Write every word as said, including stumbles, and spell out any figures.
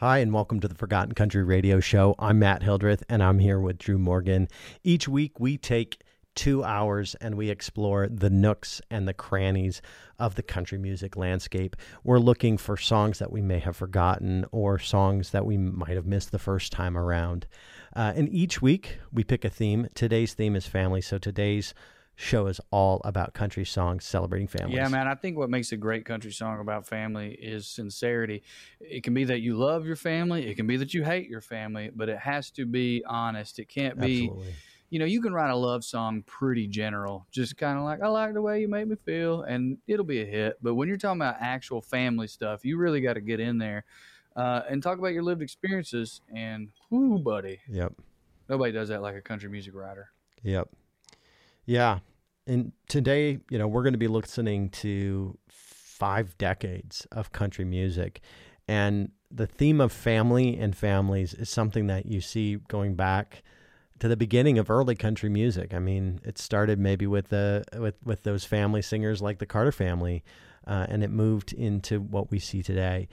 Hi, and welcome to the Forgotten Country Radio Show. I'm Matt Hildreth, and I'm here with Drew Morgan. Each week, we take two hours and we explore the nooks and the crannies of the country music landscape. We're looking for songs that we may have forgotten or songs that we might have missed the first time around. Uh, and each week, we pick a theme. Today's theme is family, so today's show is all about country songs celebrating families. Yeah, man, I think what makes a great country song about family is sincerity. It can be that you love your family. It can be that you hate your family, but it has to be honest. It can't be, Absolutely. you know, you can write a love song pretty general, just kind of like, I like the way you make me feel, and it'll be a hit. But when you're talking about actual family stuff, you really got to get in there uh, and talk about your lived experiences. And whoo, buddy. Yep. Nobody does that like a country music writer. Yep. Yeah. And today, you know, we're going to be listening to five decades of country music. And the theme of family and families is something that you see going back to the beginning of early country music. I mean, it started maybe with the with, with those family singers like the Carter family, uh, and it moved into what we see today.